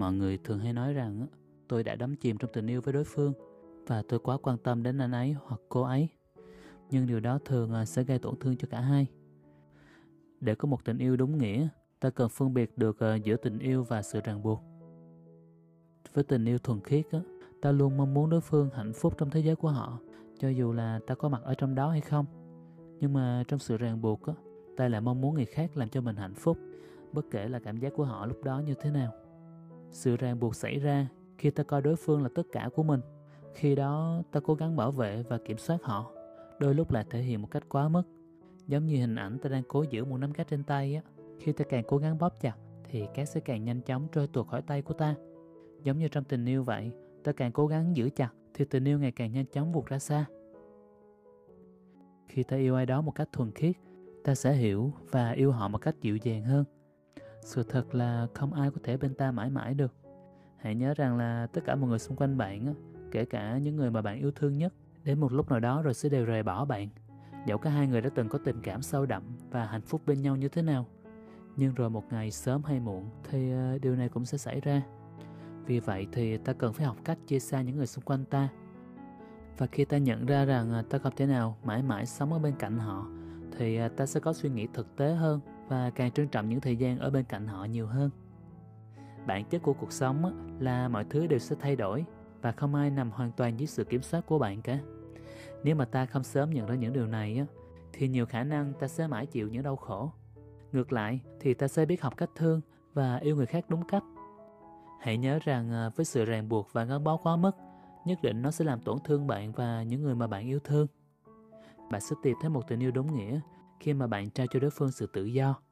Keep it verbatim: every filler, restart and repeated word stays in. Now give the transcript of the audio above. Mọi người thường hay nói rằng tôi đã đắm chìm trong tình yêu với đối phương và tôi quá quan tâm đến anh ấy hoặc cô ấy. Nhưng điều đó thường sẽ gây tổn thương cho cả hai. Để có một tình yêu đúng nghĩa, ta cần phân biệt được giữa tình yêu và sự ràng buộc. Với tình yêu thuần khiết, ta luôn mong muốn đối phương hạnh phúc trong thế giới của họ, cho dù là ta có mặt ở trong đó hay không. Nhưng mà trong sự ràng buộc, ta lại mong muốn người khác làm cho mình hạnh phúc, bất kể là cảm giác của họ lúc đó như thế nào. Sự ràng buộc xảy ra khi ta coi đối phương là tất cả của mình. Khi đó ta cố gắng bảo vệ và kiểm soát họ, đôi lúc lại thể hiện một cách quá mức. Giống như hình ảnh ta đang cố giữ một nắm cát trên tay á, khi ta càng cố gắng bóp chặt thì cát sẽ càng nhanh chóng trôi tuột khỏi tay của ta. Giống như trong tình yêu vậy, ta càng cố gắng giữ chặt thì tình yêu ngày càng nhanh chóng vụt ra xa. Khi ta yêu ai đó một cách thuần khiết, ta sẽ hiểu và yêu họ một cách dịu dàng hơn. Sự thật là không ai có thể bên ta mãi mãi được. Hãy nhớ rằng là tất cả mọi người xung quanh bạn, kể cả những người mà bạn yêu thương nhất, đến một lúc nào đó rồi sẽ đều rời bỏ bạn. Dẫu cả hai người đã từng có tình cảm sâu đậm và hạnh phúc bên nhau như thế nào, nhưng rồi một ngày sớm hay muộn thì điều này cũng sẽ xảy ra. Vì vậy thì ta cần phải học cách chia xa những người xung quanh ta. Và khi ta nhận ra rằng ta không thể nào mãi mãi sống ở bên cạnh họ, thì ta sẽ có suy nghĩ thực tế hơn và càng trân trọng những thời gian ở bên cạnh họ nhiều hơn. Bản chất của cuộc sống là mọi thứ đều sẽ thay đổi và không ai nằm hoàn toàn dưới sự kiểm soát của bạn cả. Nếu mà ta không sớm nhận ra những điều này thì nhiều khả năng ta sẽ mãi chịu những đau khổ. Ngược lại thì ta sẽ biết học cách thương và yêu người khác đúng cách. Hãy nhớ rằng với sự ràng buộc và gắn bó quá mức, nhất định nó sẽ làm tổn thương bạn và những người mà bạn yêu thương. Bạn sẽ tìm thấy một tình yêu đúng nghĩa khi mà bạn trao cho đối phương sự tự do,